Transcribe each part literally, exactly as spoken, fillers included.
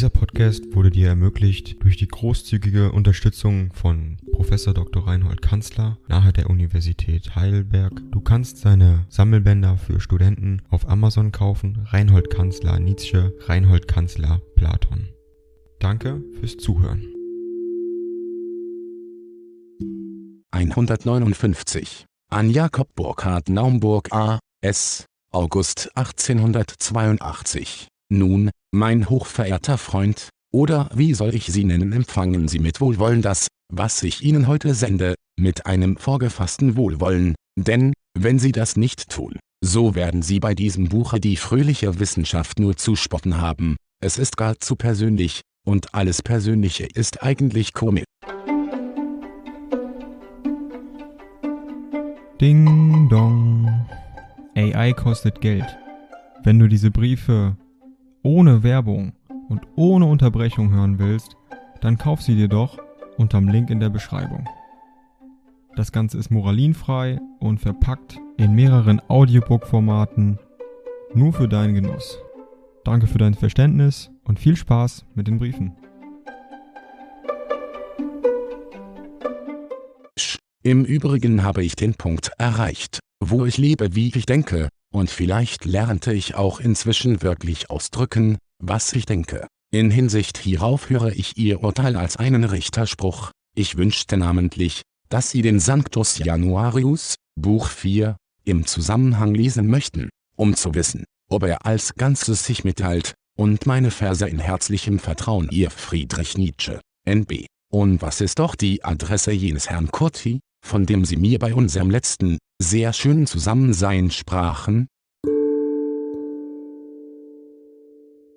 Dieser Podcast wurde dir ermöglicht durch die großzügige Unterstützung von Professor Doktor Reinhold Kanzler nahe der Universität Heidelberg. Du kannst seine Sammelbänder für Studenten auf Amazon kaufen. Reinhold Kanzler Nietzsche, Reinhold Kanzler Platon. Danke fürs Zuhören. hundertneunundfünfzig. An Jakob Burckhardt, Naumburg A S, August achtzehnhundertzweiundachtzig. Nun, mein hochverehrter Freund, oder wie soll ich Sie nennen, empfangen Sie mit Wohlwollen das, was ich Ihnen heute sende, mit einem vorgefassten Wohlwollen, denn, wenn Sie das nicht tun, so werden Sie bei diesem Buche die fröhliche Wissenschaft nur zu spotten haben, es ist gar zu persönlich, und alles Persönliche ist eigentlich komisch. Ding dong. A I kostet Geld. Wenn du diese Briefe ohne Werbung und ohne Unterbrechung hören willst, dann kauf sie dir doch unterm Link in der Beschreibung. Das Ganze ist moralinfrei und verpackt in mehreren Audiobook-Formaten nur für deinen Genuss. Danke für dein Verständnis und viel Spaß mit den Briefen. Im Übrigen habe ich den Punkt erreicht, wo ich lebe, wie ich denke, und vielleicht lernte ich auch inzwischen wirklich ausdrücken, was ich denke. In Hinsicht hierauf höre ich Ihr Urteil als einen Richterspruch. Ich wünschte namentlich, dass Sie den Sanctus Januarius, Buch vier, im Zusammenhang lesen möchten, um zu wissen, ob er als Ganzes sich mitteilt, und meine Verse in herzlichem Vertrauen, Ihr Friedrich Nietzsche, N B. Und was ist doch die Adresse jenes Herrn Corti, von dem Sie mir bei unserem letzten, sehr schönen Zusammensein sprachen?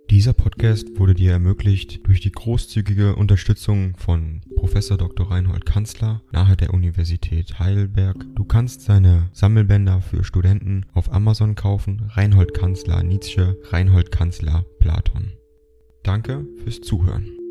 Dieser Podcast wurde dir ermöglicht durch die großzügige Unterstützung von Professor Doktor Reinhold Kanzler nahe der Universität Heidelberg. Du kannst seine Sammelbänder für Studenten auf Amazon kaufen. Reinhold Kanzler Nietzsche, Reinhold Kanzler Platon. Danke fürs Zuhören.